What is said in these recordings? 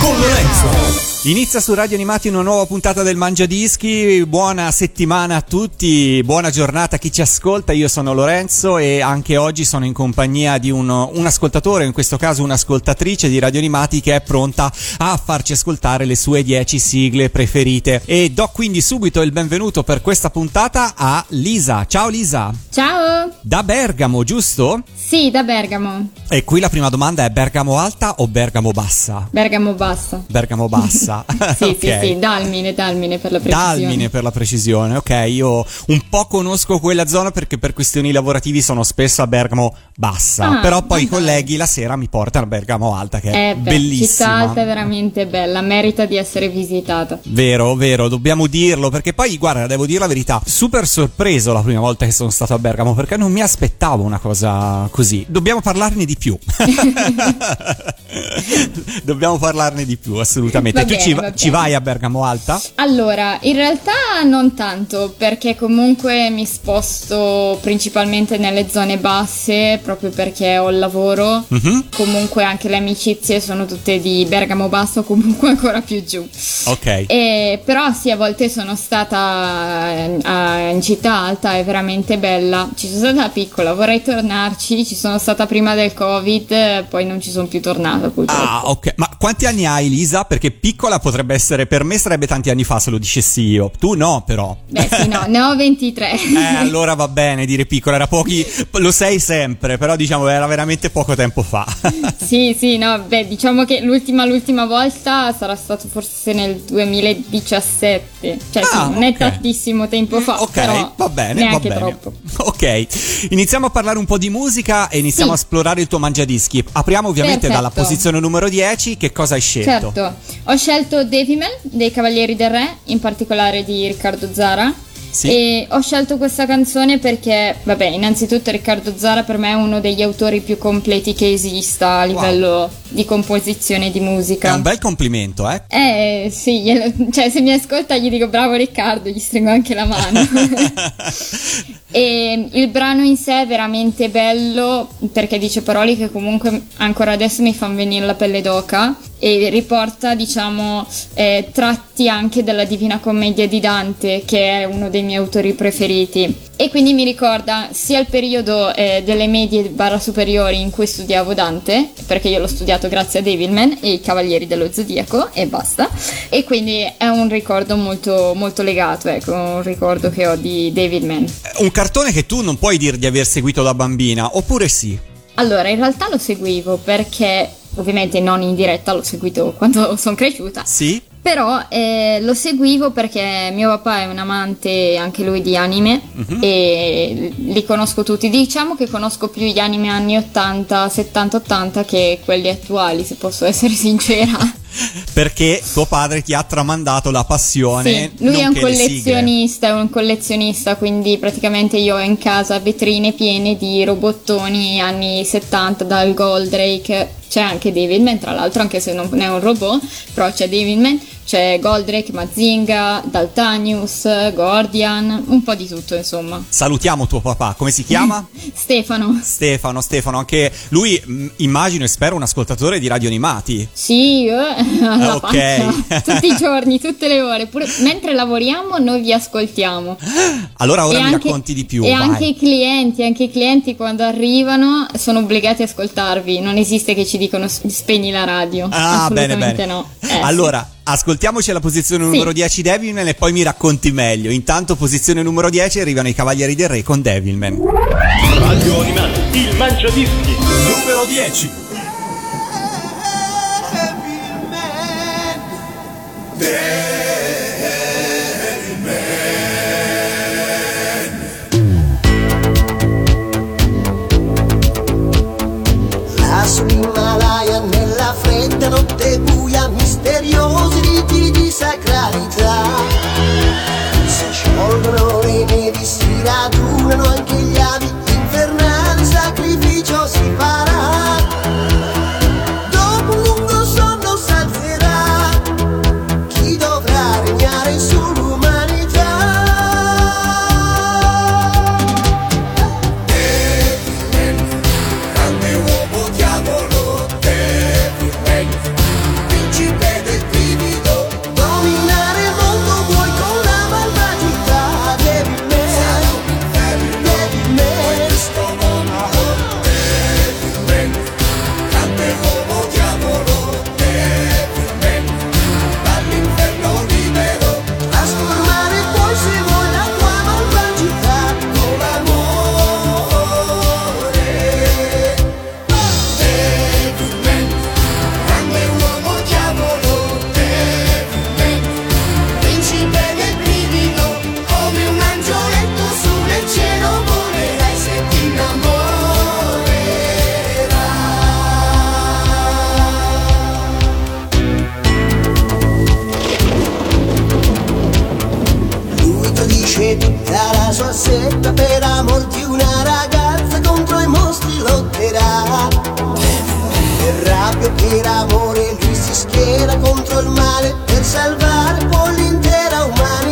con Lorenzo. Inizia su Radio Animati una nuova puntata del Mangiadischi. Buona settimana a tutti, buona giornata a chi ci ascolta. Io sono Lorenzo e anche oggi sono in compagnia di un ascoltatore, in questo caso un'ascoltatrice di Radio Animati, che è pronta a farci ascoltare le sue 10 sigle preferite. E do quindi subito il benvenuto per questa puntata a Lisa. Ciao Lisa. Ciao. Da Bergamo, giusto? Sì, da Bergamo. E qui la prima domanda è: Bergamo alta o Bergamo bassa? Bergamo bassa. Sì, okay. sì, Dalmine per la precisione. Ok, io un po' conosco quella zona perché per questioni lavorativi sono spesso a Bergamo bassa, però poi i colleghi la sera mi portano a Bergamo alta, che è bellissima. Città alta è veramente bella, merita di essere visitata. Vero, dobbiamo dirlo, perché poi, guarda, devo dire la verità, super sorpreso la prima volta che sono stato a Bergamo, perché non mi aspettavo una cosa così. Dobbiamo parlarne di più, assolutamente. Ci vai a Bergamo alta? Allora, in realtà non tanto, perché comunque mi sposto principalmente nelle zone basse proprio perché ho il lavoro. Comunque anche le amicizie sono tutte di Bergamo basso, comunque ancora più giù. Ok. Però sì, a volte sono stata in città alta, è veramente bella. Ci sono stata piccola, vorrei tornarci, ci sono stata prima del Covid, poi non ci sono più tornata purtroppo. Ah, ok. Ma quanti anni hai, Lisa? Perché piccola potrebbe essere, per me sarebbe tanti anni fa se lo dicessi io. Tu no, però. Beh sì, no, ne ho 23. Allora va bene dire piccola, era pochi, lo sei sempre, però diciamo era veramente poco tempo fa. Sì, no, beh, diciamo che l'ultima volta sarà stato forse nel 2017. Cioè sì, non è tantissimo tempo fa. Ok, però va bene. Troppo. Ok, iniziamo a parlare un po' di musica e iniziamo a esplorare il tuo Mangiadischi. Apriamo ovviamente dalla posizione numero 10, che cosa hai scelto? Certo, ho scelto Devilman dei Cavalieri del Re, in particolare di Riccardo Zara. Sì. E ho scelto questa canzone perché, vabbè, innanzitutto Riccardo Zara per me è uno degli autori più completi che esista a livello di composizione di musica. È un bel complimento, eh? Sì, cioè se mi ascolta gli dico bravo Riccardo, gli stringo anche la mano. E il brano in sé è veramente bello perché dice parole che comunque ancora adesso mi fanno venire la pelle d'oca, e riporta, diciamo, tratti anche della Divina Commedia di Dante, che è uno dei miei autori preferiti, e quindi mi ricorda sia il periodo delle medie barra superiori in cui studiavo Dante, perché io l'ho studiato grazie a Devilman e i Cavalieri dello Zodiaco e basta, e quindi è un ricordo molto molto legato, ecco, un ricordo che ho di Devilman. Un cartone che tu non puoi dire di aver seguito da bambina, oppure sì? Allora, in realtà lo seguivo perché, ovviamente non in diretta, l'ho seguito quando sono cresciuta. Sì. Però lo seguivo perché mio papà è un amante anche lui di anime, e li conosco tutti. Diciamo che conosco più gli anime anni 80, 70, 80 che quelli attuali, se posso essere sincera. Perché tuo padre ti ha tramandato la passione. Sì, lui è un collezionista, quindi praticamente io ho in casa vetrine piene di robottoni anni 70, dal Goldrake. C'è anche Devilman, tra l'altro, anche se non è un robot, però c'è Devilman, c'è Goldrake, Mazinga, Daltanius, Gordian, un po' di tutto, insomma. Salutiamo tuo papà, come si chiama? Stefano, anche lui immagino e spero un ascoltatore di Radio Animati. Sì, ok. Tutti i giorni, tutte le ore, pure mentre lavoriamo noi vi ascoltiamo. Allora ora mi racconti di più. E anche i clienti quando arrivano sono obbligati a ascoltarvi, non esiste che ci dicono spegni la radio. Ah, bene. No. Allora, sì. Ascoltiamoci la posizione numero 10 Devilman e poi mi racconti meglio. Intanto posizione numero 10, arrivano i Cavalieri del Re con Devilman. Radio Animati, il Mangiadischi numero 10. Devilman. La sull'Himalaya nella fredda notte buia, misteriosi riti di sacralità, si sciolgono le nevi, si raduna bruciano anche gli avi, infernale sacrificio si farà. Dopo un lungo sonno s'alzerà chi dovrà regnare sull'umanità. Devilman, grande uomo diavolo, Devilman, principe del brivido. Dominare il mondo vuoi con la malvagità, Devilman, Devilman, Devilman, grande uomo diavolo, Devilman, dall'inferno libero. Trasformare poi se vuoi la tua malvagità con l'amore. Devilman, grande uomo diavolo, Devilman, principe del brivido. Come un angioletto su nel cielo volerai se ti innamorerai. Lui tradisce tutta la sua setta per amor di una ragazza, contro i mostri lotterà. Per rabbia, per amore, lui si schiera contro il male per salvare poi l'intera umanità.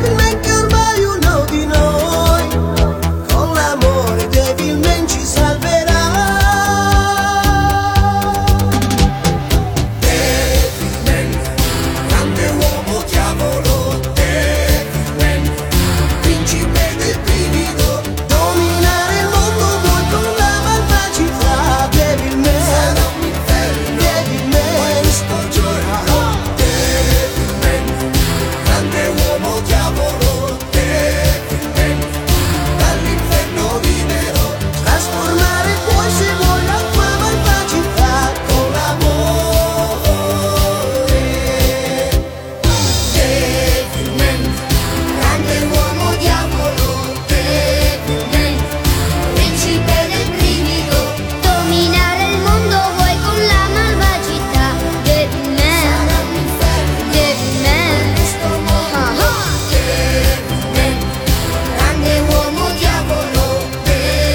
Devilman che ormai è uno di noi, con l'amore Devilman ci salverà. Devilman, grande uomo diavolo, Devilman, principe del brivido. Dominare il mondo vuoi con la malvagità, Devilman, sarà un inferno, Devilman, questo giorno. Devilman, grande uomo diavolo, Devilman, dall'inferno libero. Trasformare puoi se vuoi la tua malvagità con l'amore. Devilman, grande uomo diavolo, Devilman, principe del brivido. Dominare il mondo vuoi con la malvagità, Devilman, Devilman, Devilman, grande uomo diavolo, Devilman,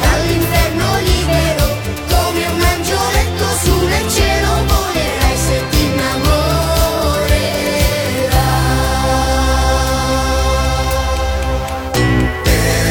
dall'inferno libero. Come un angioletto su nel cielo volerai se ti innamorerai. Devilman, Devilman, Devilman, Devilman, Devilman, Devilman.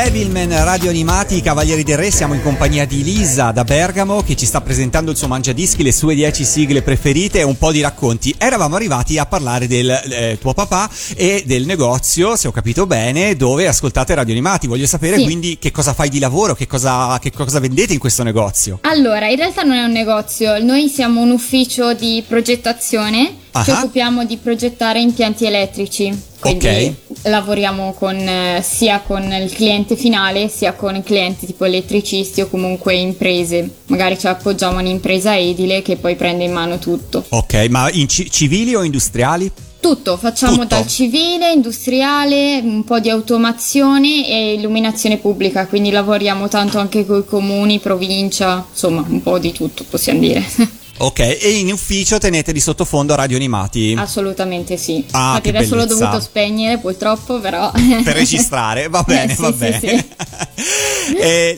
Devilman, Radio Animati, Cavalieri del Re, siamo in compagnia di Lisa da Bergamo che ci sta presentando il suo mangiadischi, le sue 10 sigle preferite e un po' di racconti. Eravamo arrivati a parlare del tuo papà e del negozio, se ho capito bene, dove ascoltate Radio Animati. Voglio sapere Sì. quindi che cosa fai di lavoro, che cosa vendete in questo negozio. Allora, in realtà non è un negozio, noi siamo un ufficio di progettazione, ci Ah. occupiamo di progettare impianti elettrici, quindi lavoriamo con, sia con il cliente finale sia con clienti tipo elettricisti o comunque imprese, magari ci appoggiamo a un'impresa edile che poi prende in mano tutto. Ok, ma in civili o industriali? Tutto, facciamo Tutto. Dal civile, industriale, un po' di automazione e illuminazione pubblica, quindi lavoriamo tanto anche con i comuni, provincia, insomma un po' di tutto possiamo dire. Ok, e in ufficio tenete di sottofondo Radio Animati? Assolutamente sì. Ah, infatti che adesso bellezza. L'ho dovuto spegnere purtroppo, però per registrare, va bene, sì, va bene. Sì, sì.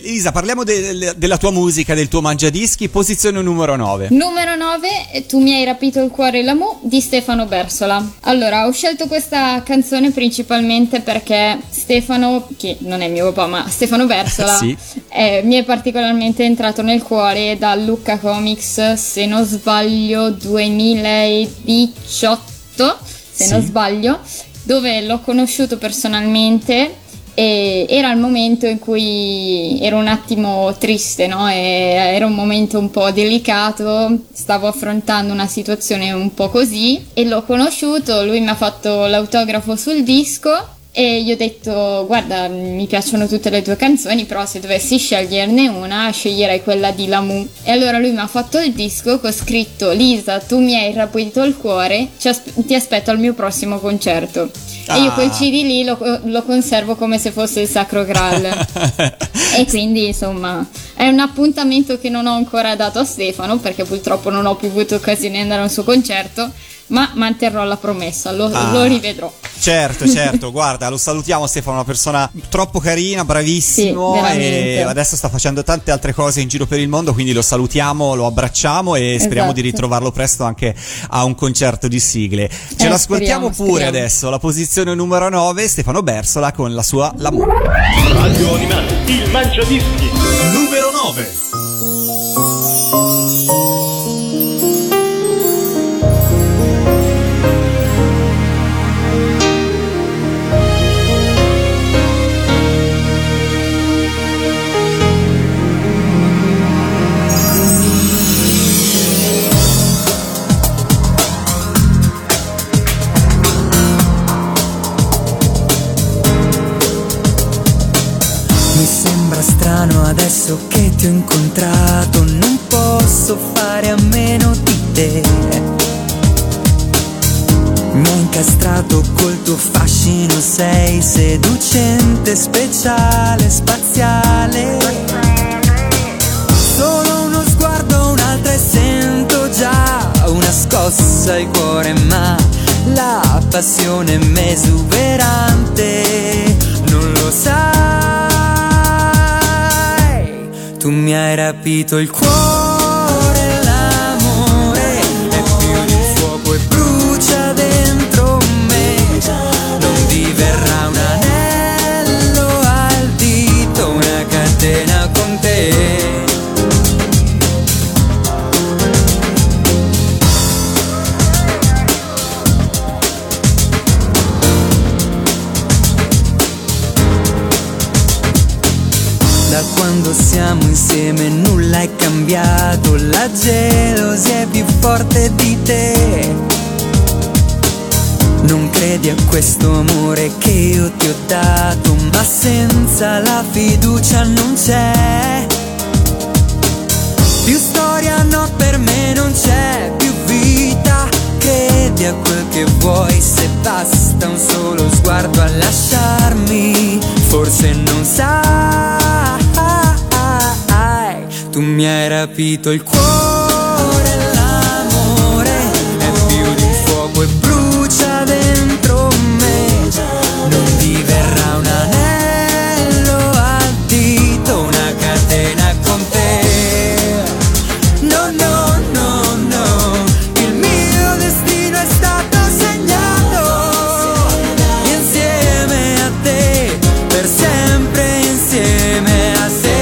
Lisa, parliamo della tua musica, del tuo mangiadischi, posizione numero 9. Numero 9, Tu mi hai rapito il cuore e l'amore di Stefano Bersola. Allora, ho scelto questa canzone principalmente perché Stefano, che non è mio papà, ma Stefano Bersola sì. Mi è particolarmente entrato nel cuore da Lucca Comics, se non sbaglio 2018 se sì. non sbaglio, dove l'ho conosciuto personalmente e era il momento in cui ero un attimo triste, no? Era un momento un po' delicato, stavo affrontando una situazione un po' così e l'ho conosciuto, lui mi ha fatto l'autografo sul disco e gli ho detto guarda mi piacciono tutte le tue canzoni però se dovessi sceglierne una sceglierei quella di Lamu. E allora lui mi ha fatto il disco con scritto Lisa tu mi hai rapito il cuore, ti aspetto al mio prossimo concerto. Ah. E io quel CD lì lo conservo come se fosse il Sacro Graal. E quindi insomma è un appuntamento che non ho ancora dato a Stefano, perché purtroppo non ho più avuto occasione di andare a un suo concerto, ma manterrò la promessa, lo rivedrò. Certo, guarda, lo salutiamo Stefano, una persona troppo carina, bravissimo, sì, e adesso sta facendo tante altre cose in giro per il mondo, quindi lo salutiamo, lo abbracciamo e speriamo di ritrovarlo presto anche a un concerto di sigle. Ce l'ascoltiamo speriamo. Adesso, la posizione numero 9, Stefano Bersola con la sua L'amore. Radio Animati, il Mangiadischi, numero 9. Adesso che ti ho incontrato non posso fare a meno di te. Mi hai incastrato col tuo fascino, sei seducente, speciale, spaziale. Solo uno sguardo, un'altra e sento già una scossa al cuore, ma la passione esuberante non lo sa. Tu mi hai rapito il cuore, l'amore è più di fuoco e brucia dentro me. Non diverrà un anello al dito, una catena con te. Da quando siamo insieme nulla è cambiato, la gelosia è più forte di te. Non credi a questo amore che io ti ho dato, ma senza la fiducia non c'è più storia, no, per me non c'è più vita. Credi a quel che vuoi, se basta un solo sguardo a lasciarmi, forse non sai. Tu mi hai rapito il cuore, l'amore è più di fuoco e brucia dentro me. Non diverrà un anello al dito, una catena con te. No, no, no, no, il mio destino è stato segnato insieme a te, per sempre insieme a te.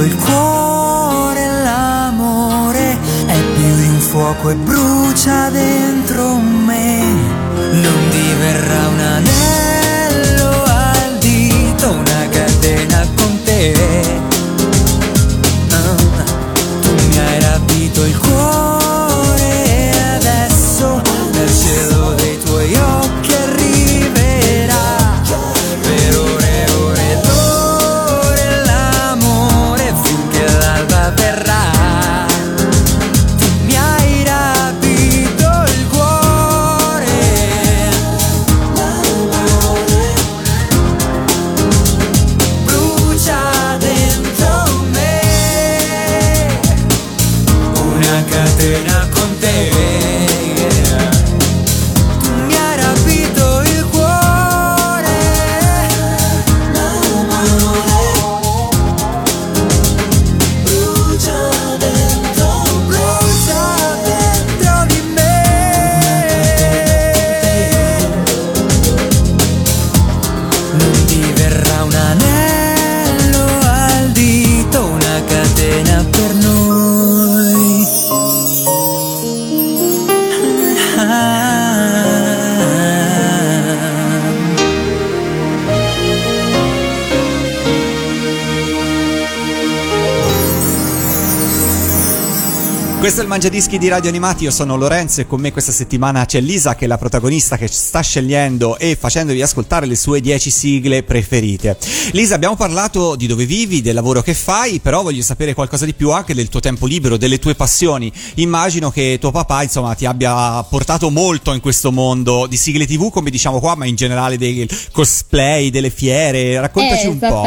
Il cuore, l'amore è più di un fuoco e brucia dentro me. Non diverrà un anello al dito, una catena con te. Tu mi hai rapito il cuore e adesso dal cielo dei tuoi occhi arriverà per ore e ore d'ora. Mi hai rapito il cuore, Questo è il Mangiadischi di Radio Animati, io sono Lorenzo e con me questa settimana c'è Lisa, che è la protagonista, che sta scegliendo e facendovi ascoltare le sue 10 sigle preferite. Lisa, abbiamo parlato di dove vivi, del lavoro che fai, però voglio sapere qualcosa di più anche del tuo tempo libero, delle tue passioni. Immagino che tuo papà, insomma, ti abbia portato molto in questo mondo di sigle TV, come diciamo qua, ma in generale dei cosplay, delle fiere. Raccontaci un po'.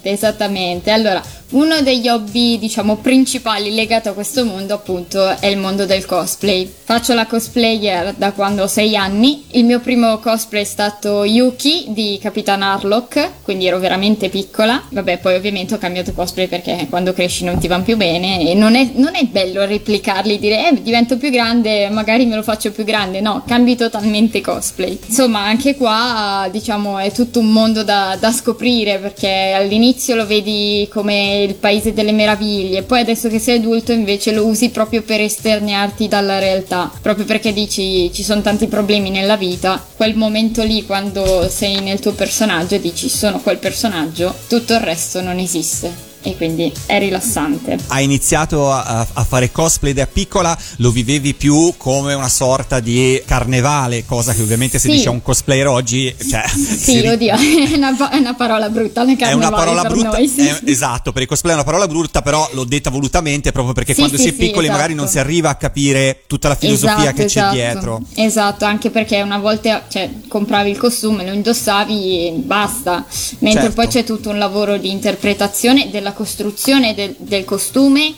Esattamente. Allora, uno degli hobby, diciamo, principali legato a questo mondo, appunto, è il mondo del cosplay. Faccio la cosplayer da quando ho 6 anni. Il mio primo cosplay è stato Yuki di Capitan Harlock, quindi ero veramente piccola. Vabbè, poi ovviamente ho cambiato cosplay perché quando cresci non ti vanno più bene e non è bello replicarli, dire divento più grande, magari me lo faccio più grande. No, cambi totalmente cosplay. Insomma, anche qua, diciamo, è tutto un mondo da scoprire, perché all'inizio lo vedi come il paese delle meraviglie, poi adesso che sei adulto invece lo usi proprio per esterniarti dalla realtà, proprio perché dici ci sono tanti problemi nella vita. Quel momento lì, quando sei nel tuo personaggio, dici sono quel personaggio, tutto il resto non esiste. E quindi è rilassante. Hai iniziato a fare cosplay da piccola, lo vivevi più come una sorta di carnevale, cosa che ovviamente se dice un cosplayer oggi, cioè, sì, oddio, è una parola brutta, un carnevale, è una parola per brutta, noi, sì. Esatto, per il cosplay è una parola brutta, però l'ho detta volutamente proprio perché quando si è piccoli, esatto, magari non si arriva a capire tutta la filosofia che c'è dietro. Esatto, anche perché una volta, cioè, compravi il costume, lo indossavi e basta, mentre poi c'è tutto un lavoro di interpretazione della costruzione del costume,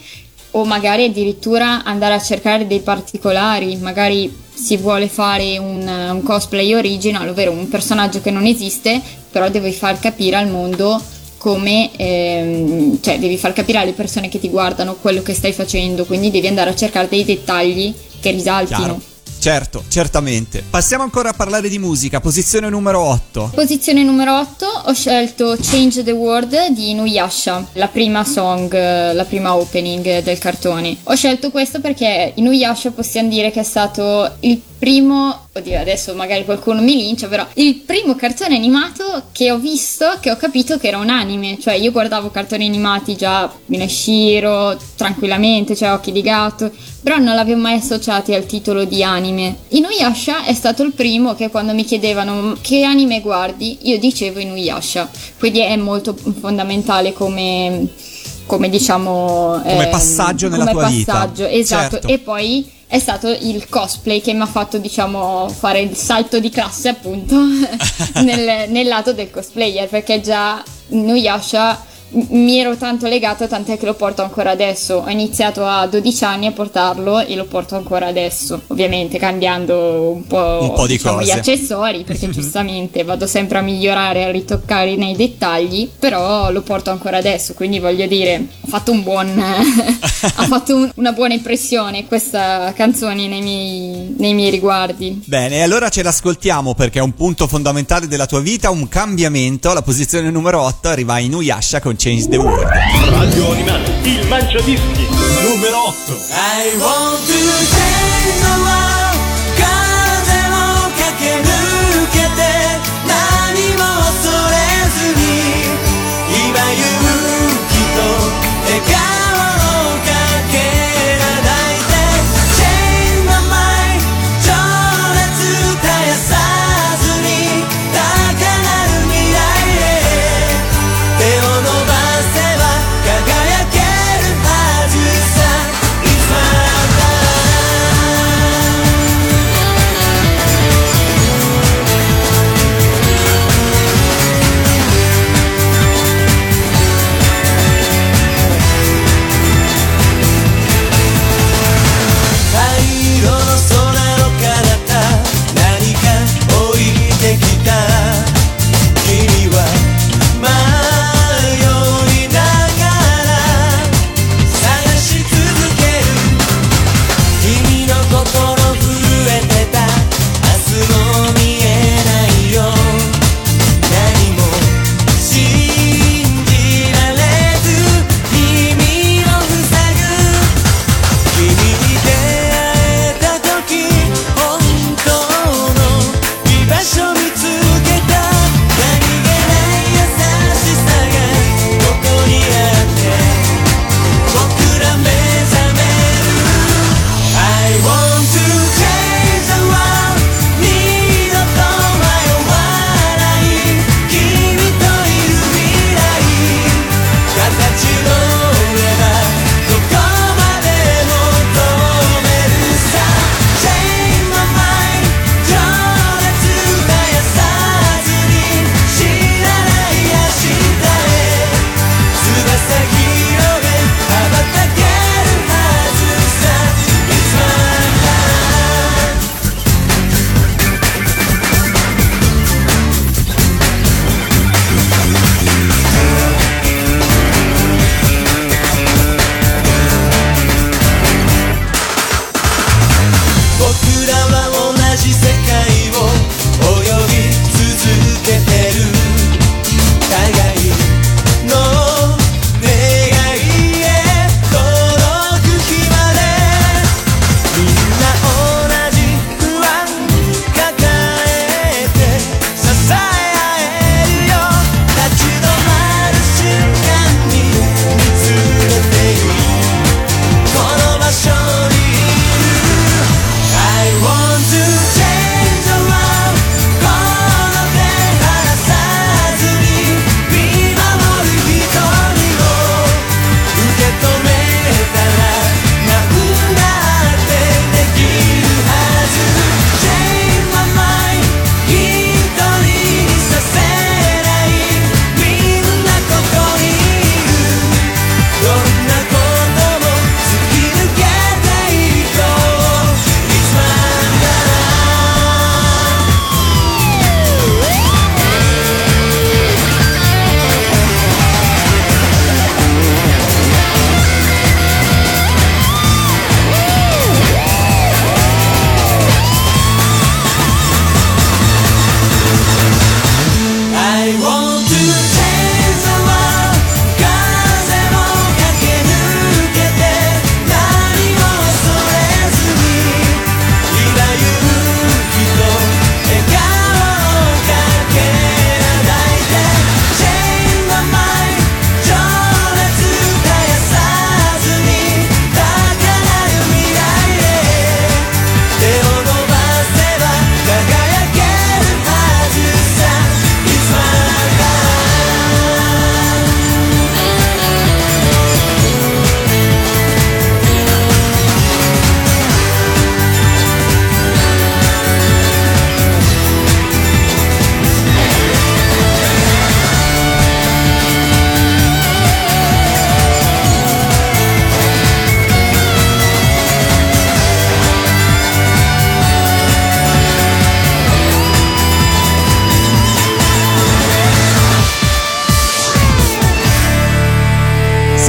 o magari addirittura andare a cercare dei particolari. Magari si vuole fare un cosplay original, ovvero un personaggio che non esiste, però devi far capire al mondo come, cioè devi far capire alle persone che ti guardano quello che stai facendo, quindi devi andare a cercare dei dettagli che risaltino. Chiaro. Certo, certamente. Passiamo ancora a parlare di musica. Posizione numero 8. Posizione numero 8 ho scelto Change the World di Inuyasha, la prima song, la prima opening del cartone. Ho scelto questo perché Inuyasha possiamo dire che è stato il primo, oddio adesso magari qualcuno mi lincia, però il primo cartone animato che ho visto, che ho capito che era un anime. Cioè io guardavo cartoni animati già, Minashiro, tranquillamente, cioè Occhi di Gatto, però non l'avevo mai associati al titolo di anime. Inuyasha è stato il primo che quando mi chiedevano che anime guardi, io dicevo Inuyasha, quindi è molto fondamentale come diciamo come passaggio nella tua vita. Esatto, certo. E poi è stato il cosplay che mi ha fatto, diciamo, fare il salto di classe, appunto, nel lato del cosplayer, perché già Inuyasha mi ero tanto legato, tant'è che lo porto ancora adesso. Ho iniziato a 12 anni a portarlo e lo porto ancora adesso, ovviamente cambiando un po' di, diciamo, cose, gli accessori, perché giustamente vado sempre a migliorare, a ritoccare nei dettagli, però lo porto ancora adesso, quindi voglio dire ho fatto una buona impressione questa canzone nei miei riguardi. Bene, allora ce l'ascoltiamo perché è un punto fondamentale della tua vita, un cambiamento. La posizione numero 8 arriva a Inuyasha con Change the World. Radio Animati, il Mangiadischi numero 8. I want to change the world. 🎶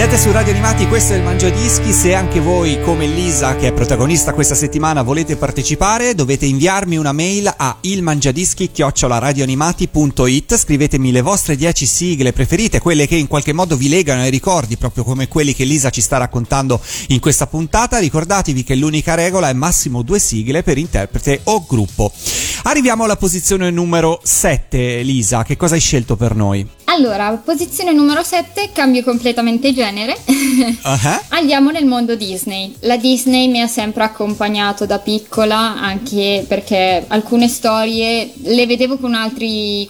Siete su Radio Animati, questo è Il Mangiadischi. Se anche voi, come Lisa, che è protagonista questa settimana, volete partecipare, dovete inviarmi una mail a ilmangiadischi@radioanimati.it. Scrivetemi le vostre 10 sigle preferite, quelle che in qualche modo vi legano ai ricordi, proprio come quelli che Lisa ci sta raccontando in questa puntata. Ricordatevi che l'unica regola è massimo 2 sigle per interprete o gruppo. Arriviamo alla posizione numero 7, Lisa, che cosa hai scelto per noi? Allora, posizione numero 7, cambio completamente genere. Uh-huh. Andiamo nel mondo Disney. La Disney mi ha sempre accompagnato da piccola, anche perché alcune storie le vedevo con altri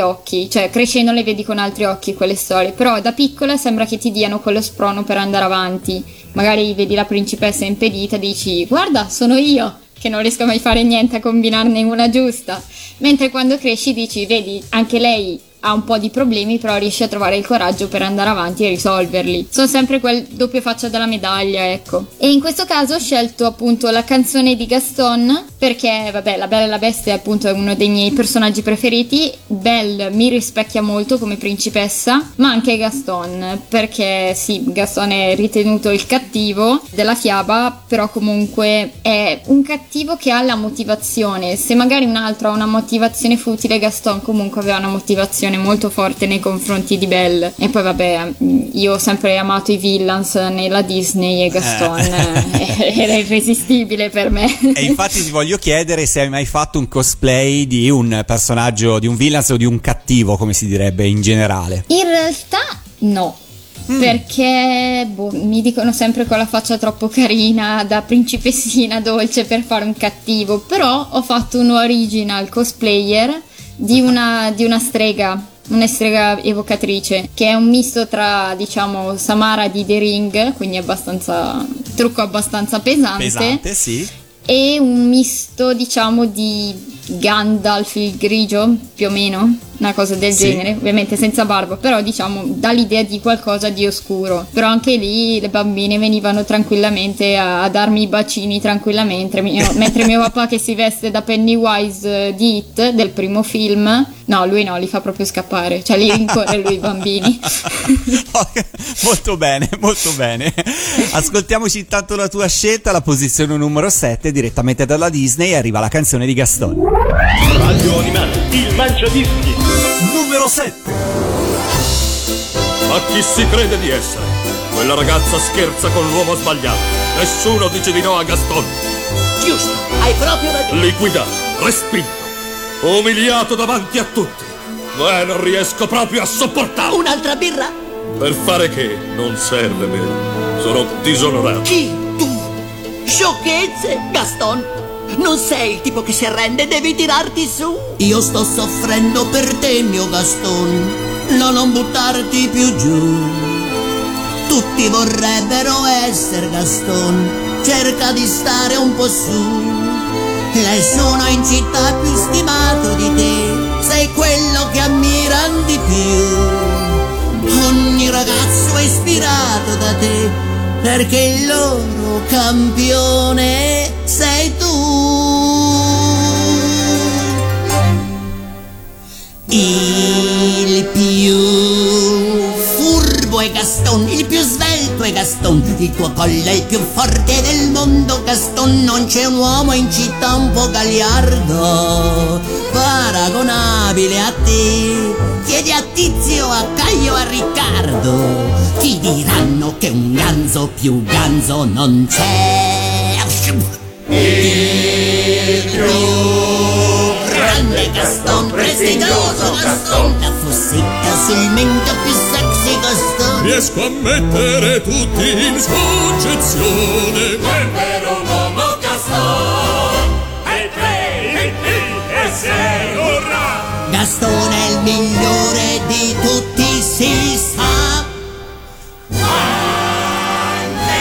occhi, cioè crescendo le vedi con altri occhi quelle storie, però da piccola sembra che ti diano quello sprono per andare avanti. Magari vedi la principessa impedita e dici "Guarda, sono io!", che non riesco mai a fare niente a combinarne una giusta, mentre quando cresci dici "Vedi, anche lei ha un po' di problemi, però riesce a trovare il coraggio per andare avanti e risolverli". Sono sempre quel doppia faccia della medaglia, ecco. E in questo caso ho scelto appunto la canzone di Gaston, perché vabbè, La Bella e la Bestia appunto è uno dei miei personaggi preferiti. Belle mi rispecchia molto come principessa, ma anche Gaston, perché sì, Gaston è ritenuto il cattivo della fiaba, però comunque è un cattivo che ha la motivazione. Se magari un altro ha una motivazione futile, Gaston comunque aveva una motivazione molto forte nei confronti di Belle. E poi vabbè, io ho sempre amato i villains nella Disney, e Gaston era irresistibile per me. E infatti ti voglio chiedere se hai mai fatto un cosplay di un personaggio, di un villain o di un cattivo, come si direbbe in generale. In realtà no. Perché mi dicono sempre con la faccia troppo carina da principessina dolce per fare un cattivo. Però ho fatto un original cosplayer di una strega, una strega evocatrice, che è un misto tra, diciamo, Samara di The Ring, quindi abbastanza trucco abbastanza pesante, sì, e un misto, diciamo, di Gandalf il grigio, più o meno, una cosa del genere, ovviamente senza barba, però diciamo dà l'idea di qualcosa di oscuro. Però anche lì le bambine venivano tranquillamente a darmi i bacini tranquillamente, mentre mio papà, che si veste da Pennywise di It, del primo film, no, lui no, li fa proprio scappare, cioè li rincorre lui i bambini. Molto bene, molto bene. Ascoltiamoci intanto la tua scelta, la posizione numero 7, direttamente dalla Disney arriva la canzone di Gaston. Radio Animati, Il Mangiadischi numero 7. Ma chi si crede di essere? Quella ragazza scherza con l'uomo sbagliato. Nessuno dice di no a Gaston. Giusto, hai proprio ragione. Liquidato, respinto, umiliato davanti a tutti. Beh, non riesco proprio a sopportare. Un'altra birra? Per fare che? Non serve bene. Sono disonorato. Chi? Tu? Sciocchezze, Gaston. Non sei il tipo che si arrende, devi tirarti su. Io sto soffrendo per te, mio Gaston. No, non buttarti più giù. Tutti vorrebbero essere Gaston. Cerca di stare un po' su. Nessuno in città è più stimato di te. Sei quello che ammirano di più. Ogni ragazzo è ispirato da te, perché il loro campione sei tu. Il più furbo è Gaston, il più svelto è Gaston, il tuo collo è il più forte del mondo, Gaston. Non c'è un uomo in città un po' gagliardo, paragonabile a te. Chiedi a Tizio, a Caio, a Riccardo, ti diranno che un ganzo più ganzo non c'è. Il più grande Gaston, prestigioso Gaston, la fossetta sul mento più sexy Gaston. Riesco a mettere tutti in soggezione, per un uomo Gaston. E tre, e sei, urrà! Gaston è il migliore di tutti, si sa. Quante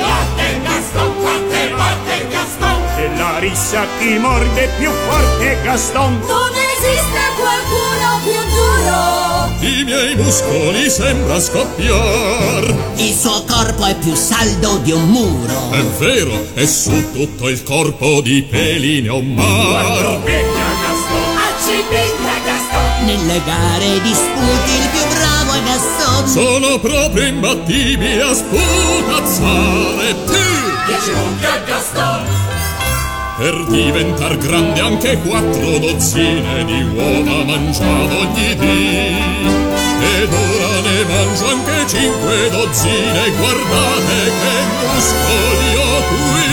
lotte Gaston, quante volte Gaston, e la rissa ti morde più forte Gaston. Non esiste qualcuno più duro, i miei muscoli sembra scoppiar. Il suo corpo è più saldo di un muro, è vero, e su tutto il corpo di peli ne ho mar. Nelle gare disputi il più bravo è Gaston. Sono proprio imbattibili a sputazzare te. 10 punti a Gaston per diventar grande, anche 4 dozzine di uova mangiavo ogni dì. Ed ora ne mangio anche 5 dozzine, guardate che muscoli ho qui.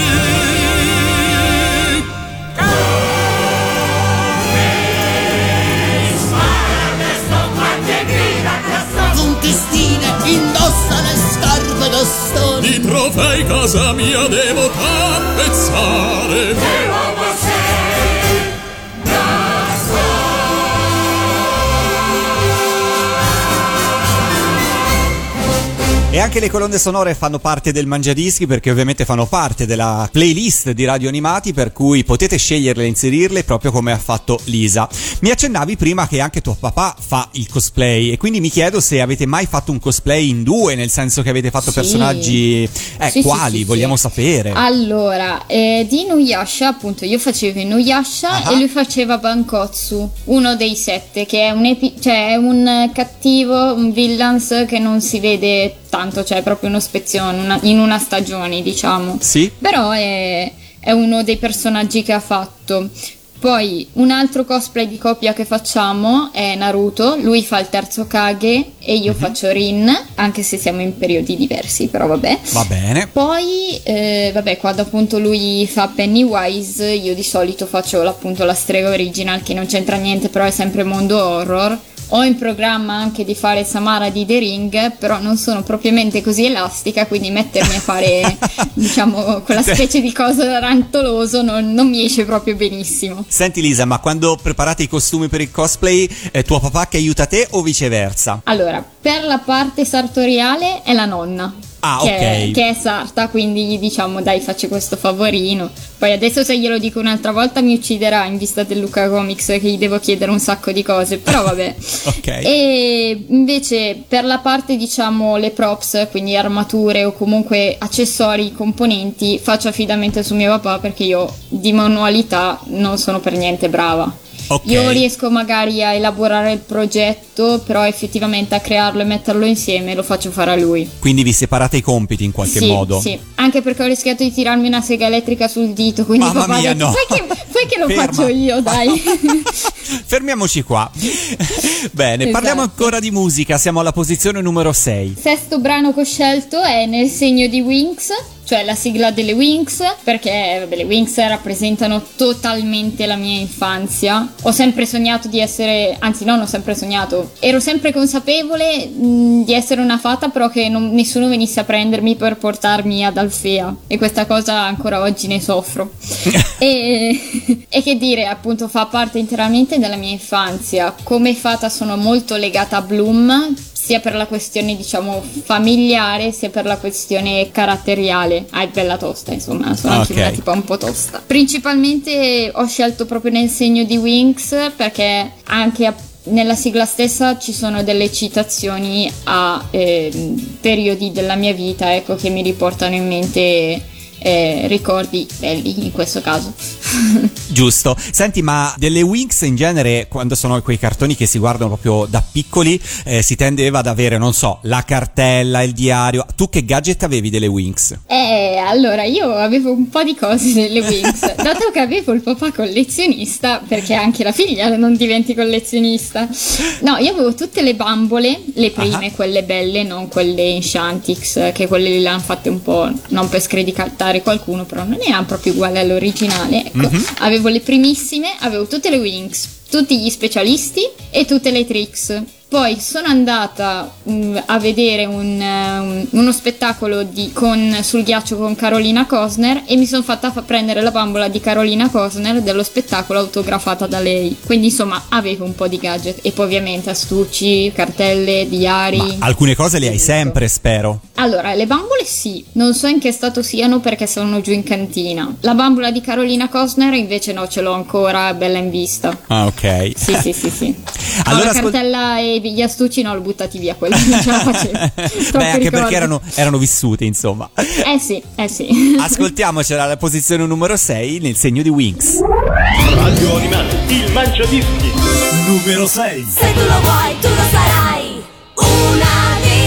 Indossa le scarpe da stone. Di trofei casa mia devo tappezzare. Che uomo sei da stone. E anche le colonne sonore fanno parte del Mangiadischi, perché ovviamente fanno parte della playlist di Radio Animati, per cui potete sceglierle e inserirle, proprio come ha fatto Lisa. Mi accennavi prima che anche tuo papà fa il cosplay, e quindi mi chiedo se avete mai fatto un cosplay in due, nel senso che avete fatto personaggi quali? Vogliamo sapere. Allora, di Inuyasha, appunto, io facevo Inuyasha e lui faceva Bankotsu, uno dei 7, che è un cattivo, un villains che non si vede tanto, cioè è proprio uno spezzone in una stagione, diciamo. Sì. Però è uno dei personaggi che ha fatto. Poi un altro cosplay di coppia che facciamo è Naruto, lui fa il terzo Kage e io faccio Rin, anche se siamo in periodi diversi, però vabbè. Va bene. Poi, quando appunto lui fa Pennywise, io di solito faccio appunto la strega original, che non c'entra niente, però è sempre mondo horror. Ho in programma anche di fare Samara di The Ring, però non sono propriamente così elastica, quindi mettermi a fare diciamo quella specie di cosa rantoloso non mi esce proprio benissimo. Senti Lisa, ma quando preparate i costumi per il cosplay è tuo papà che aiuta te o viceversa? Allora, per la parte sartoriale è la nonna. Ah, okay. Che è sarta, quindi gli diciamo dai, facci questo favorino. Poi adesso se glielo dico un'altra volta mi ucciderà in vista del Lucca Comics, che gli devo chiedere un sacco di cose, però vabbè. Okay. E invece per la parte, diciamo, le props, quindi armature o comunque accessori, componenti, faccio affidamento su mio papà, perché io di manualità non sono per niente brava. Okay. Io riesco magari a elaborare il progetto, però effettivamente a crearlo e metterlo insieme lo faccio fare a lui. Quindi vi separate i compiti in qualche modo? Sì, anche perché ho rischiato di tirarmi una sega elettrica sul dito, quindi mamma papà mia, ha detto, no. Fai che lo faccio io, dai. Fermiamoci qua. Bene, esatto. Parliamo ancora di musica, siamo alla posizione numero 6. Sesto brano che ho scelto è Nel segno di Winx, cioè la sigla delle Winx, perché le Winx rappresentano totalmente la mia infanzia. Ho sempre sognato di essere, anzi non ho sempre sognato, ero sempre consapevole di essere una fata, però che nessuno venisse a prendermi per portarmi ad Alfea, e questa cosa ancora oggi ne soffro. e che dire, appunto, fa parte interamente della mia infanzia. Come fata sono molto legata a Bloom, sia per la questione, diciamo, familiare, sia per la questione caratteriale. È bella tosta, insomma, sono anche una tipa un po' tosta. Principalmente ho scelto proprio Nel segno di Winx, perché anche nella sigla stessa ci sono delle citazioni a periodi della mia vita, ecco, che mi riportano in mente ricordi belli in questo caso. Giusto. Senti, ma delle Winx in genere, quando sono quei cartoni che si guardano proprio da piccoli, si tendeva ad avere, non so, la cartella, il diario. Tu che gadget avevi delle Winx? Allora io avevo un po' di cose delle Winx, dato che avevo il papà collezionista, perché anche la figlia non diventi collezionista. No, io avevo tutte le bambole, le prime, quelle belle, non quelle Enchantix, che quelle lì le hanno fatte un po', non per scredicare qualcuno, però non era proprio uguale all'originale, ecco. Avevo le primissime, avevo tutte le Winx, tutti gli specialisti e tutte le Trix. Poi sono andata a vedere uno spettacolo sul ghiaccio con Carolina Costner, e mi sono fatta prendere la bambola di Carolina Costner dello spettacolo, autografata da lei. Quindi insomma avevo un po' di gadget, e poi ovviamente astucci, cartelle, diari. Ma alcune cose le hai sempre, spero. Allora, le bambole sì, non so in che stato siano perché sono giù in cantina. La bambola di Carolina Costner invece no, ce l'ho ancora bella in vista. Ah, ok. Sì. Allora, la cartella e gli astucci no, l'ho buttati via, quelli non ce la facevo. Beh, anche perché erano vissuti, insomma. Eh sì. Ascoltiamocela alla posizione numero 6, Nel segno di Winx. Radio Animati, il Mangiadischi numero 6. Se tu lo vuoi, tu lo sarai. Una vita.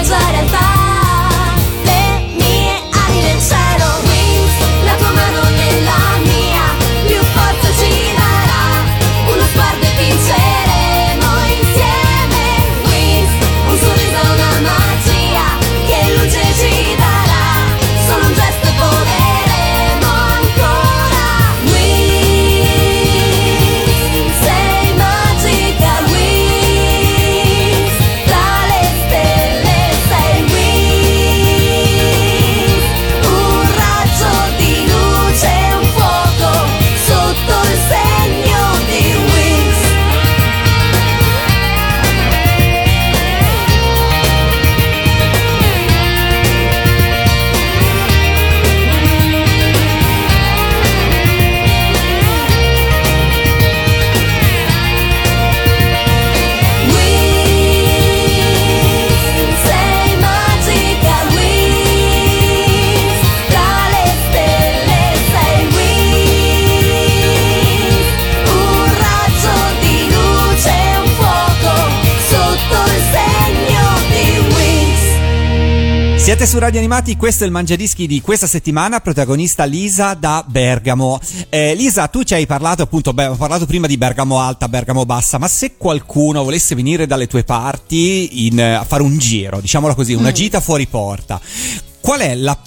mie due realtà, le mie ali nel cielo. Winx, la tua mano nella mia, più forza ci darà, uno sguardo e vinceremo insieme. Winx, un sorriso, una magia che luce ci darà, solo un gesto e voleremo ancora. Winx, sei magica. Winx, tra le stelle sei Winx, un raggio di luce, un fuoco sotto il segno di Winx. Winx, sei magica. Winx, tra le stelle sei Winx, un raggio di luce, un fuoco sotto il segno di Winx. Siete su Radio Animati, questo è il Mangiadischi di questa settimana, protagonista Lisa da Bergamo. Lisa, tu ci hai parlato appunto, ho parlato prima di Bergamo Alta, Bergamo Bassa, ma se qualcuno volesse venire dalle tue parti a fare un giro, diciamola così, una gita fuori porta, qual è la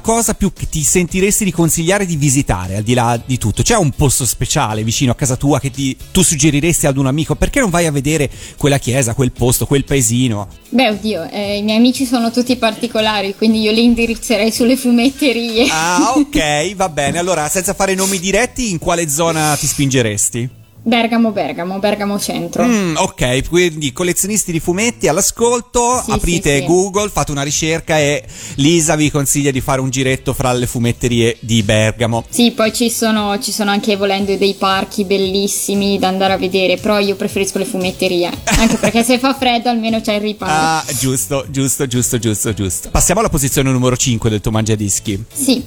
cosa più che ti sentiresti di consigliare di visitare al di là di tutto? C'è un posto speciale vicino a casa tua che tu suggeriresti ad un amico? Perché non vai a vedere quella chiesa, quel posto, quel paesino? Beh, oddio, i miei amici sono tutti particolari, quindi io li indirizzerei sulle fumetterie. Ah, ok, va bene. Allora, senza fare nomi diretti, in quale zona ti spingeresti? Bergamo Centro. Ok, quindi collezionisti di fumetti all'ascolto, sì, aprite sì. Google, fate una ricerca e Lisa vi consiglia di fare un giretto fra le fumetterie di Bergamo. Sì, poi ci sono anche, volendo, dei parchi bellissimi da andare a vedere, però io preferisco le fumetterie, anche perché se fa freddo almeno c'è il riparo. Ah, giusto. Passiamo alla posizione numero 5 del tuo Mangiadischi. Sì,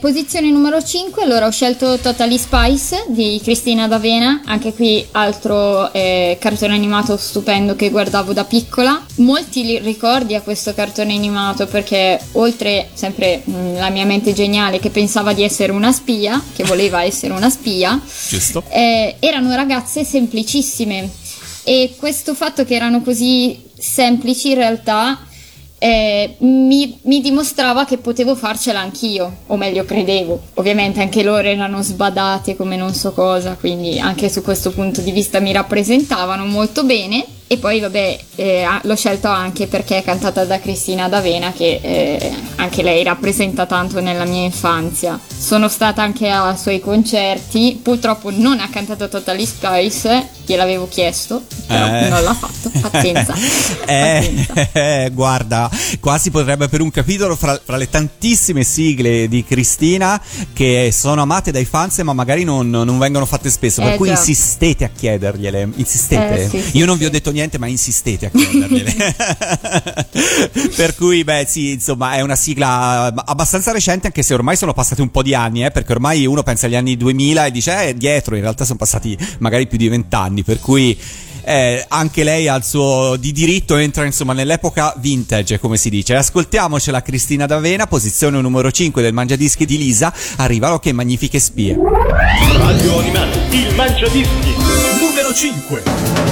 posizione numero 5, allora ho scelto Totally Spies di Cristina D'Avena. Anche qui altro cartone animato stupendo che guardavo da piccola. Molti ricordi a questo cartone animato, perché oltre sempre la mia mente geniale che pensava di essere una spia, che voleva essere una spia, giusto, erano ragazze semplicissime, e questo fatto che erano così semplici in realtà mi dimostrava che potevo farcela anch'io, o meglio credevo. Ovviamente anche loro erano sbadate come non so cosa, quindi anche su questo punto di vista mi rappresentavano molto bene. E poi vabbè, l'ho scelto anche perché è cantata da Cristina D'Avena, che anche lei rappresenta tanto nella mia infanzia. Sono stata anche a suoi concerti, purtroppo non ha cantato Totally Spies, gliel'avevo chiesto, però non l'ha fatto. Pazienza. Guarda, qua si potrebbe per un capitolo fra le tantissime sigle di Cristina che sono amate dai fans, ma magari non vengono fatte spesso, per cui già. Insistete a chiedergliele, insistete. Sì, io non vi ho detto niente, ma insistete a chiedergliele. Per cui beh sì, insomma, è una sigla abbastanza recente, anche se ormai sono passati un po' di anni, perché ormai uno pensa agli anni 2000 e dice dietro, in realtà sono passati magari più di 20 anni, per cui anche lei al suo di diritto entra insomma nell'epoca vintage, come si dice. Ascoltiamocela Cristina D'Avena, posizione numero 5 del Mangiadischi di Lisa. Arrivano che magnifiche spie. Radio Animati, il Mangiadischi numero 5.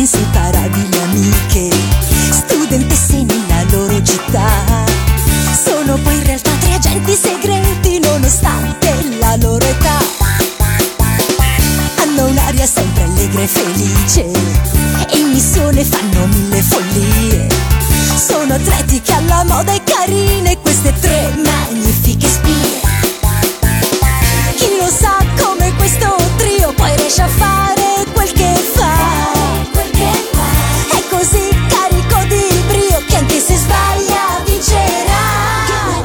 Inseparabili amiche, studentesse nella loro città, sono poi in realtà tre agenti segreti nonostante la loro età. Hanno un'aria sempre allegra e felice, in missione fanno mille follie, sono atletiche, alla moda e carine, queste tre magnifiche spie. Chi lo sa come questo trio poi riesce a fare quel che fa? È così carico di brio che anche se sbaglia vincerà.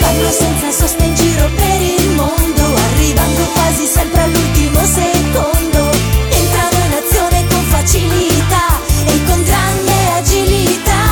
Vanno senza sosta in giro per il mondo, arrivando quasi sempre all'ultimo secondo, entrano in azione con facilità e con grande agilità.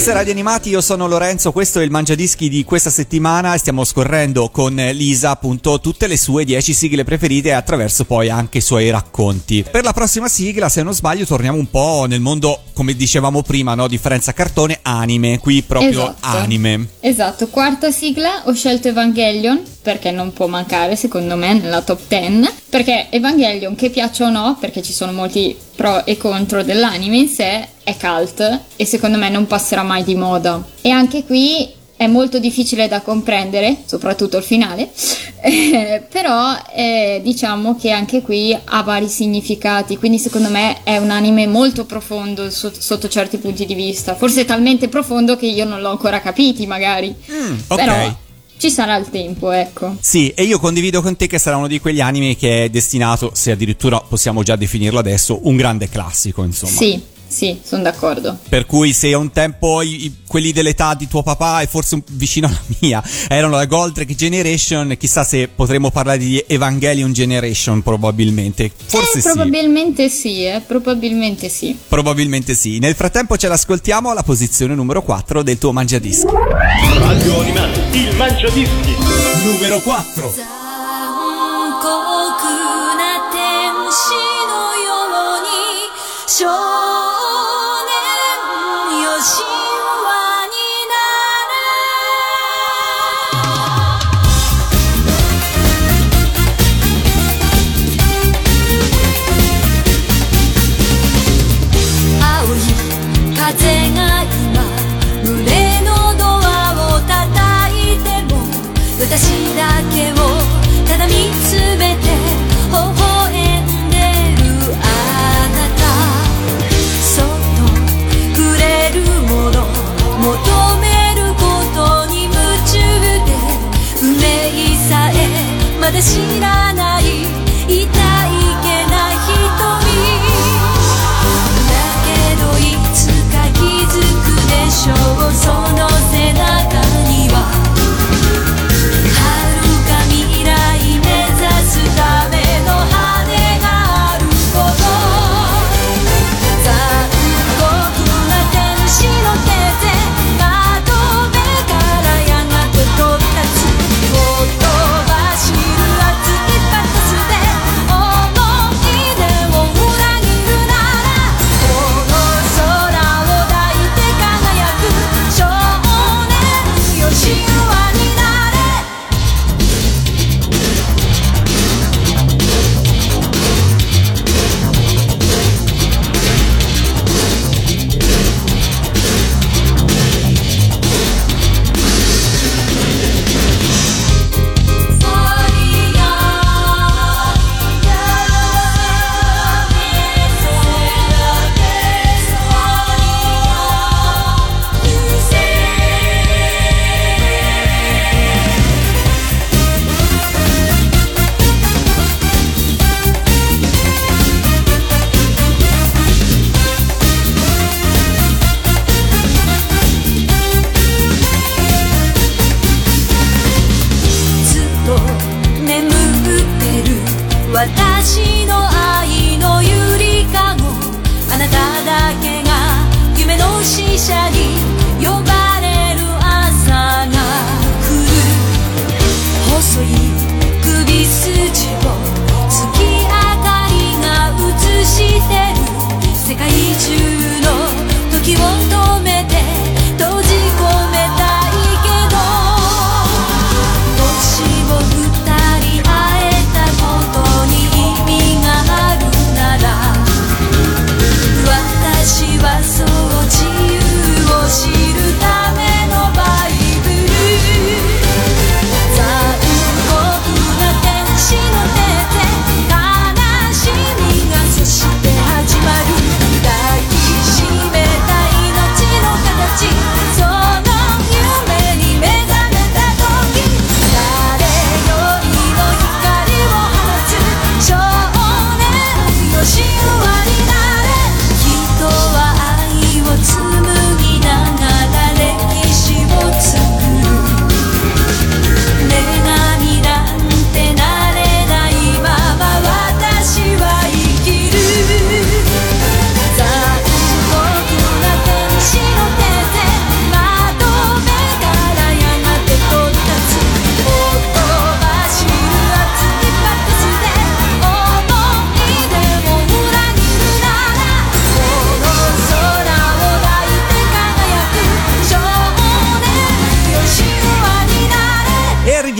Questa è Radio Animati, io sono Lorenzo, questo è il Mangiadischi di questa settimana e stiamo scorrendo con Lisa appunto tutte le sue 10 sigle preferite e attraverso poi anche i suoi racconti. Per la prossima sigla, se non sbaglio, torniamo un po' nel mondo, come dicevamo prima, no? Differenza cartone, anime, qui proprio esatto. Anime. Esatto, quarta sigla ho scelto Evangelion, perché non può mancare secondo me nella top 10, perché Evangelion, che piaccia o no, perché ci sono molti pro e contro dell'anime in sé, è cult e secondo me non passerà mai di moda. E anche qui è molto difficile da comprendere, soprattutto il finale, però diciamo che anche qui ha vari significati, quindi secondo me è un anime molto profondo sotto certi punti di vista, forse talmente profondo che io non l'ho ancora capiti magari, okay. Però ci sarà il tempo, ecco. Sì, e io condivido con te che sarà uno di quegli anime che è destinato, se addirittura possiamo già definirlo adesso, un grande classico, insomma. Sì, sì, sono d'accordo. Per cui se a un tempo quelli dell'età di tuo papà e forse vicino alla mia erano la Goldrake Generation, chissà se potremmo parlare di Evangelion Generation probabilmente. Forse Probabilmente sì. Nel frattempo ce l'ascoltiamo alla posizione numero 4 del tuo Mangiadischi. Radio Animati, il Mangiadischi numero 4.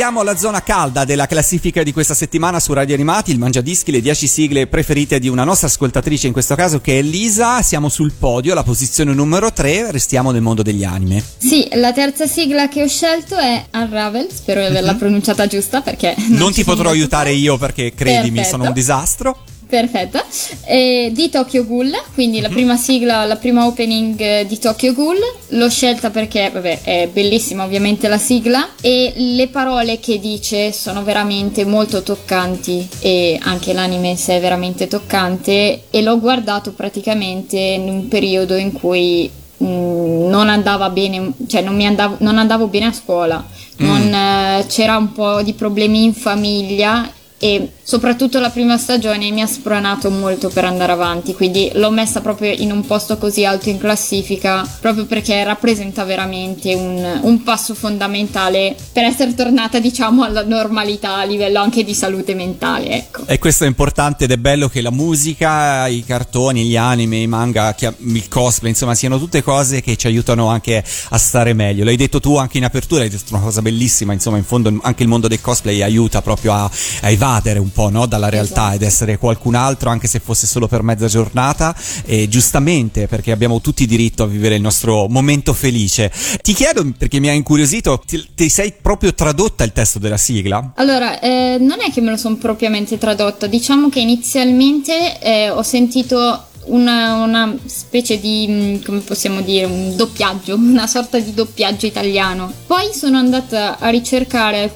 arriviamo alla zona calda della classifica di questa settimana su Radio Animati, Il Mangiadischi, le 10 sigle preferite di una nostra ascoltatrice, in questo caso, che è Lisa. Siamo sul podio, la posizione numero 3, restiamo nel mondo degli anime. Sì, la terza sigla che ho scelto è Unravel, spero di averla pronunciata giusta perché... Non ti potrò aiutare io perché, credimi, sono un disastro. Perfetto, di Tokyo Ghoul, quindi la prima sigla, la prima opening di Tokyo Ghoul. L'ho scelta perché, vabbè, è bellissima ovviamente la sigla e le parole che dice sono veramente molto toccanti, e anche l'anime in sé è veramente toccante, e l'ho guardato praticamente in un periodo in cui non andava bene, cioè non andavo bene a scuola, c'era un po' di problemi in famiglia, e soprattutto la prima stagione mi ha spronato molto per andare avanti, quindi l'ho messa proprio in un posto così alto in classifica proprio perché rappresenta veramente un passo fondamentale per essere tornata, diciamo, alla normalità a livello anche di salute mentale, ecco. E questo è importante, ed è bello che la musica, i cartoni, gli anime, i manga, il cosplay, insomma, siano tutte cose che ci aiutano anche a stare meglio. L'hai detto tu anche in apertura, hai detto una cosa bellissima, insomma, in fondo anche il mondo del cosplay aiuta proprio a evadere un po', no, dalla realtà, esatto, ed essere qualcun altro, anche se fosse solo per mezza giornata, e giustamente, perché abbiamo tutti diritto a vivere il nostro momento felice. Ti chiedo, perché mi ha incuriosito, ti sei proprio tradotta il testo della sigla? Allora, non è che me lo sono propriamente tradotta, diciamo che inizialmente ho sentito una specie di, come possiamo dire, un doppiaggio, una sorta di doppiaggio italiano, poi sono andata a ricercare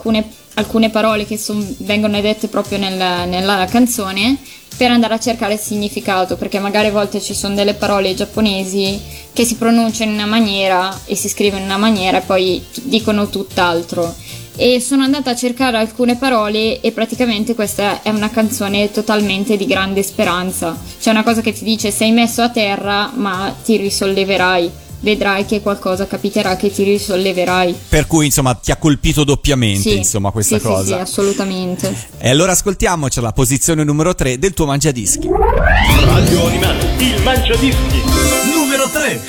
alcune parole che vengono dette proprio nella canzone, per andare a cercare il significato, perché magari a volte ci sono delle parole giapponesi che si pronunciano in una maniera e si scrivono in una maniera e poi dicono tutt'altro, e sono andata a cercare alcune parole, e praticamente questa è una canzone totalmente di grande speranza, c'è una cosa che ti dice: sei messo a terra ma ti risolleverai, vedrai che qualcosa capiterà che ti risolleverai. Per cui, insomma, ti ha colpito doppiamente, sì, insomma, questa cosa. Sì, assolutamente. E allora ascoltiamoci la posizione numero 3 del tuo Mangiadischi. Radio Animati, Il Mangiadischi numero 3.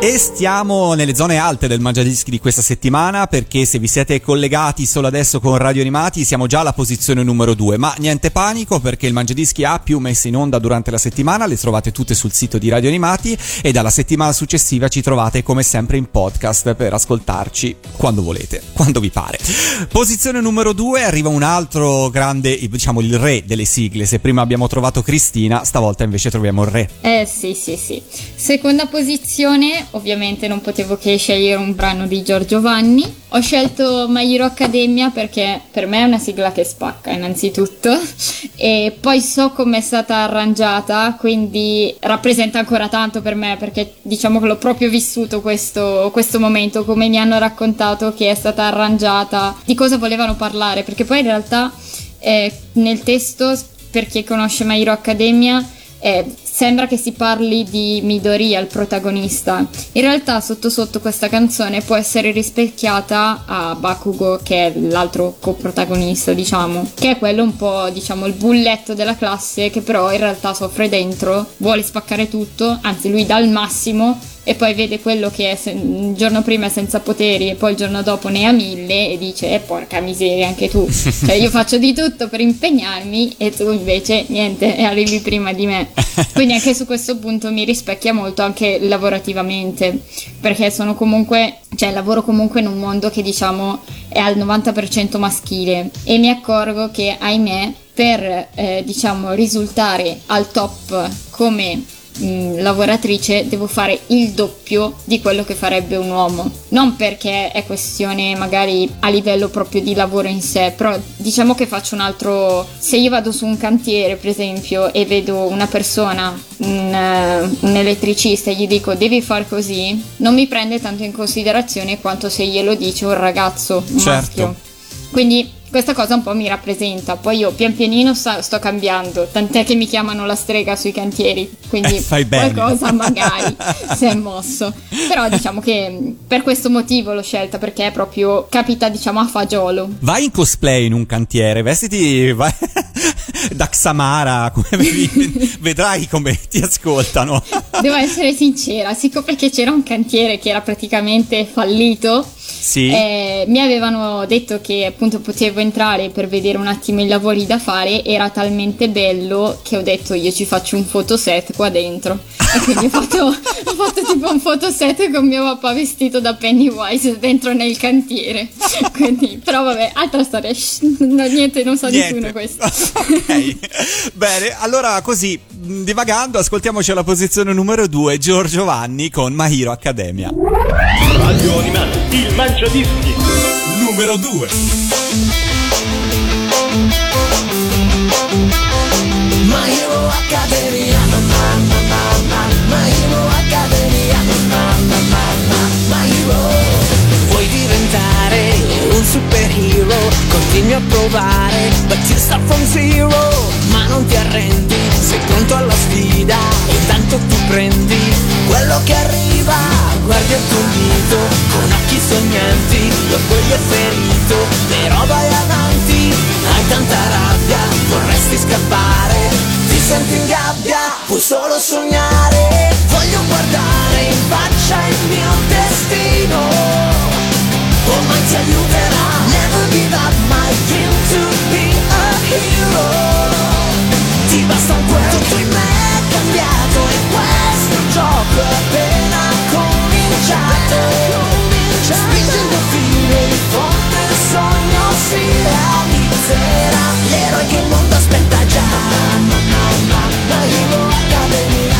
E stiamo nelle zone alte del Mangiadischi di questa settimana, perché se vi siete collegati solo adesso con Radio Animati siamo già alla posizione numero 2, ma niente panico, perché il Mangiadischi ha più messe in onda durante la settimana, le trovate tutte sul sito di Radio Animati, e dalla settimana successiva ci trovate come sempre in podcast per ascoltarci quando volete, quando vi pare. Posizione numero 2 arriva un altro grande, diciamo il re delle sigle. Se prima abbiamo trovato Cristina, stavolta invece troviamo il re. Sì. Seconda posizione. Ovviamente non potevo che scegliere un brano di Giorgio Vanni. Ho scelto My Hero Academia perché per me è una sigla che spacca innanzitutto, e poi so com'è stata arrangiata, quindi rappresenta ancora tanto per me, perché diciamo che l'ho proprio vissuto questo momento, come mi hanno raccontato che è stata arrangiata, di cosa volevano parlare, perché poi in realtà nel testo, per chi conosce My Hero Academia, sembra che si parli di Midoriya, il protagonista. In realtà sotto sotto questa canzone può essere rispecchiata a Bakugo, che è l'altro coprotagonista, diciamo, che è quello un po', diciamo, il bulletto della classe, che però in realtà soffre dentro, vuole spaccare tutto, anzi lui dà il massimo e poi vede quello che è il giorno prima è senza poteri e poi il giorno dopo ne ha 1000 e dice porca miseria anche tu, cioè io faccio di tutto per impegnarmi e tu invece niente, arrivi prima di me. Quindi anche su questo punto mi rispecchia molto, anche lavorativamente, perché sono comunque, cioè lavoro comunque in un mondo che diciamo è al 90% maschile, e mi accorgo che ahimè per diciamo risultare al top come lavoratrice devo fare il doppio di quello che farebbe un uomo, non perché è questione magari a livello proprio di lavoro in sé, però diciamo che faccio un altro, se io vado su un cantiere per esempio e vedo una persona, un elettricista, e gli dico devi far così, non mi prende tanto in considerazione quanto se glielo dice un ragazzo, un maschio. Quindi questa cosa un po' mi rappresenta. Poi io pian pianino sto cambiando, tant'è che mi chiamano la strega sui cantieri, quindi fai bene. Qualcosa magari si è mosso, però diciamo che per questo motivo l'ho scelta, perché è proprio capita diciamo a fagiolo. Vai in cosplay in un cantiere, vestiti da Samara, vedrai come ti ascoltano. Devo essere sincera, siccome perché c'era un cantiere che era praticamente fallito, sì. Mi avevano detto che appunto potevo entrare per vedere un attimo i lavori da fare, era talmente bello che ho detto io ci faccio un fotoset qua dentro, e quindi ho fatto tipo un fotoset con mio papà vestito da Pennywise dentro nel cantiere. Quindi, però vabbè, altra storia, non sa nessuno questo. Ok, bene, allora così divagando ascoltiamoci alla posizione numero 2 Giorgio Vanni con My Hero Academia. Radio Animati, il Mangiadischi numero 2. My Hero Academia, My Hero Academia, My Hero. Vuoi diventare un superhero, continui a provare, but you start from zero. Ma non ti arrendi, sei pronto alla sfida, e tanto tu prendi quello che arriva. Guardi attonito, con occhi sognanti, l'orgoglio è ferito, però vai avanti. Hai tanta rabbia, vorresti scappare, ti senti in gabbia, puoi solo sognare. Voglio guardare in faccia il mio destino, ormai ti aiuterà. Never give up my dream to be a hero. Ti basta un quarto, tutto in me è cambiato, e questo gioco è appena cominciato. Spingendo fino in fondo il sogno si realizzerà, l'eroe che il mondo aspetta già. My Hero Academia,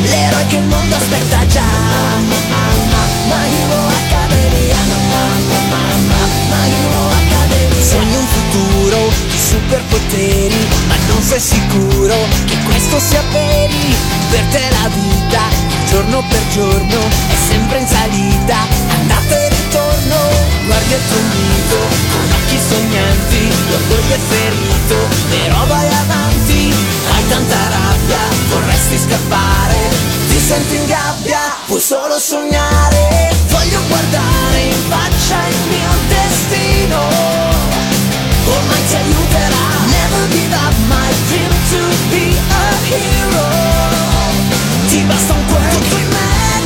l'eroe che il mondo aspetta già. My Hero Academia, My Hero Academia. Sogni un futuro di superpoteri, ma non sei sicuro che questo sia veri. Per te la vita, giorno per giorno, è sempre in salita, andata e ritorno. Guardi attonito, con occhi sognanti, l'orgoglio è ferito, però vai avanti. Hai tanta rabbia, vorresti scappare, ti senti in gabbia, puoi solo sognare. Voglio guardare in faccia il mio destino, ormai ti aiuterà. Never give up my dream to be a hero, ti basta un quarto in me.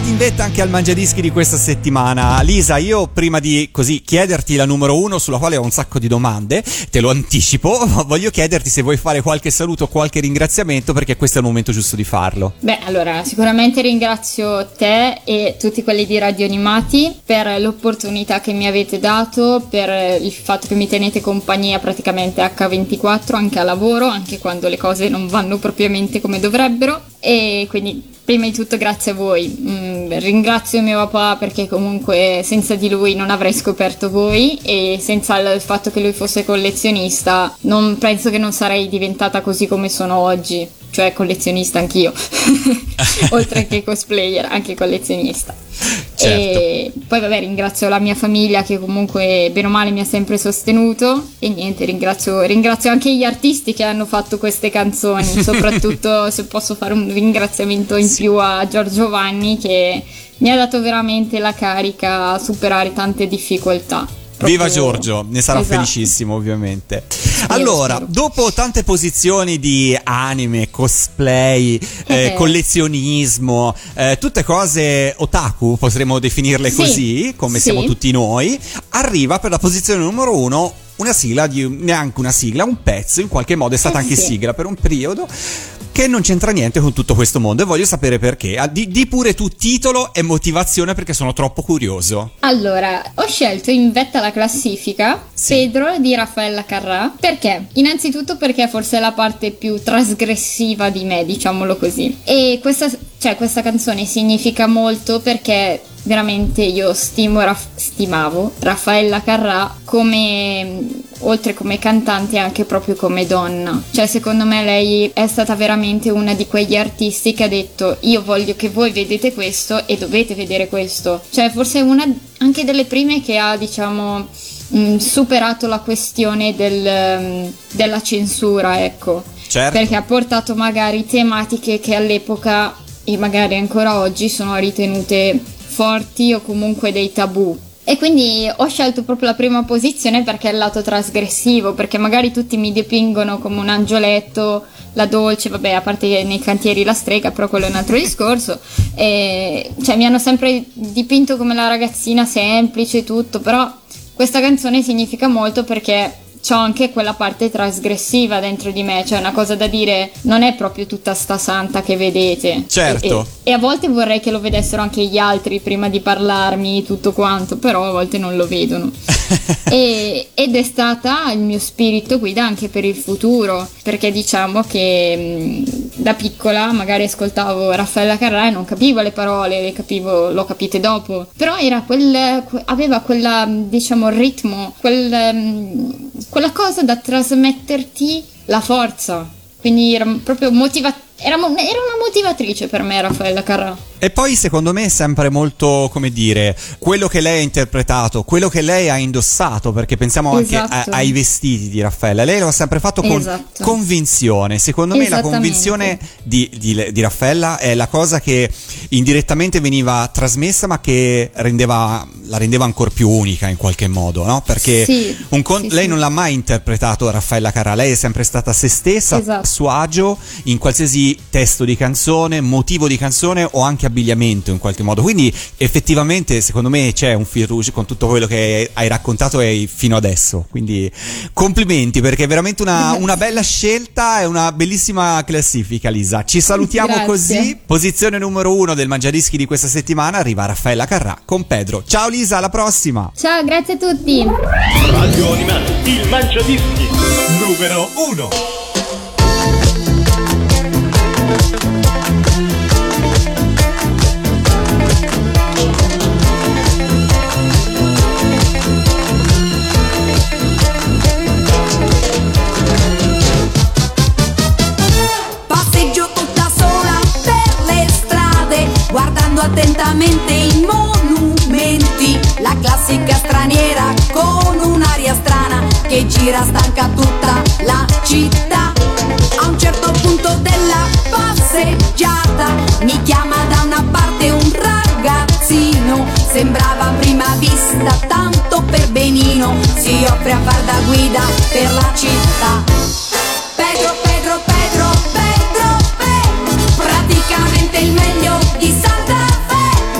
andati in vetta anche al Mangiadischi di questa settimana. Lisa, io prima di così chiederti la numero uno, sulla quale ho un sacco di domande, te lo anticipo, ma voglio chiederti se vuoi fare qualche saluto, qualche ringraziamento, perché questo è il momento giusto di farlo. Beh, allora sicuramente ringrazio te e tutti quelli di Radio Animati per l'opportunità che mi avete dato, per il fatto che mi tenete compagnia praticamente H24, anche a lavoro, anche quando le cose non vanno propriamente come dovrebbero. E quindi prima di tutto grazie a voi, ringrazio mio papà, perché comunque senza di lui non avrei scoperto voi, e senza il fatto che lui fosse collezionista non penso che non sarei diventata così come sono oggi, cioè collezionista anch'io oltre che cosplayer, anche collezionista, certo. E poi vabbè, ringrazio la mia famiglia che comunque bene o male mi ha sempre sostenuto, e niente, ringrazio anche gli artisti che hanno fatto queste canzoni, soprattutto se posso fare un ringraziamento in più a Giorgio Vanni, che mi ha dato veramente la carica a superare tante difficoltà. Viva Giorgio, ne sarà felicissimo ovviamente. Allora, dopo tante posizioni di anime, cosplay, collezionismo, tutte cose otaku, potremmo definirle così, come siamo tutti noi, arriva per la posizione numero uno una sigla, neanche una sigla, un pezzo, in qualche modo è stata anche sigla per un periodo, che non c'entra niente con tutto questo mondo, e voglio sapere perché. Di pure tu titolo e motivazione, perché sono troppo curioso. Allora, ho scelto in vetta alla classifica Pedro di Raffaella Carrà. Perché? Innanzitutto perché forse è la parte più trasgressiva di me, diciamolo così. E questa canzone significa molto, perché veramente io stimavo Raffaella Carrà come... oltre come cantante anche proprio come donna, cioè secondo me lei è stata veramente una di quegli artisti che ha detto: io voglio che voi vedete questo e dovete vedere questo, cioè forse una anche delle prime che ha, diciamo, superato la questione della censura, ecco, certo. Perché ha portato magari tematiche che all'epoca e magari ancora oggi sono ritenute forti o comunque dei tabù. E quindi ho scelto proprio la prima posizione perché è il lato trasgressivo, perché magari tutti mi dipingono come un angioletto, la dolce, vabbè, a parte nei cantieri la strega, però quello è un altro discorso, e cioè mi hanno sempre dipinto come la ragazzina semplice e tutto, però questa canzone significa molto perché c'ho anche quella parte trasgressiva dentro di me, cioè una cosa da dire, non è proprio tutta sta santa che vedete, certo, e a volte vorrei che lo vedessero anche gli altri prima di parlarmi tutto quanto, però a volte non lo vedono ed è stata il mio spirito guida anche per il futuro, perché diciamo che da piccola magari ascoltavo Raffaella Carrà e non capivo le parole, l'ho capite dopo, però era aveva quella, diciamo, ritmo, quella cosa da trasmetterti la forza, quindi era proprio era una motivatrice per me Raffaella Carrà. E poi secondo me è sempre molto, come dire, quello che lei ha interpretato, quello che lei ha indossato, perché pensiamo anche ai vestiti di Raffaella, lei lo ha sempre fatto con convinzione, secondo me la convinzione di Raffaella è la cosa che indirettamente veniva trasmessa, ma che la rendeva ancora più unica in qualche modo, no? Perché lei non l'ha mai interpretato Raffaella Carrà, lei è sempre stata se stessa, a suo agio, in qualsiasi testo di canzone, motivo di canzone o anche abbigliamento in qualche modo. Quindi effettivamente secondo me c'è un fil rouge con tutto quello che hai raccontato e fino adesso, quindi complimenti, perché è veramente una bella scelta e una bellissima classifica. Lisa, ci salutiamo così. Posizione numero uno del Mangiadischi di questa settimana arriva Raffaella Carrà con Pedro. Ciao Lisa, alla prossima. Ciao, grazie a tutti. Radio Animati, il Mangiadischi numero uno. Passeggio tutta sola per le strade, guardando attentamente i monumenti, la classica straniera con un'aria strana che gira stanca tutta la città. A un certo punto della passeggiata mi chiama da una parte un ragazzino, sembrava a prima vista tanto per benino, si offre a far da guida per la città. Pedro, Pedro, Pedro, Pedro, Pedro, praticamente il meglio di Santa Fe.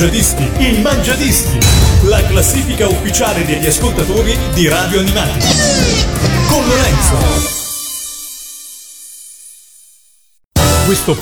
Mangiadischi, Il Mangiadischi, la classifica ufficiale degli ascoltatori di Radio Animati, con Lorenzo. Questo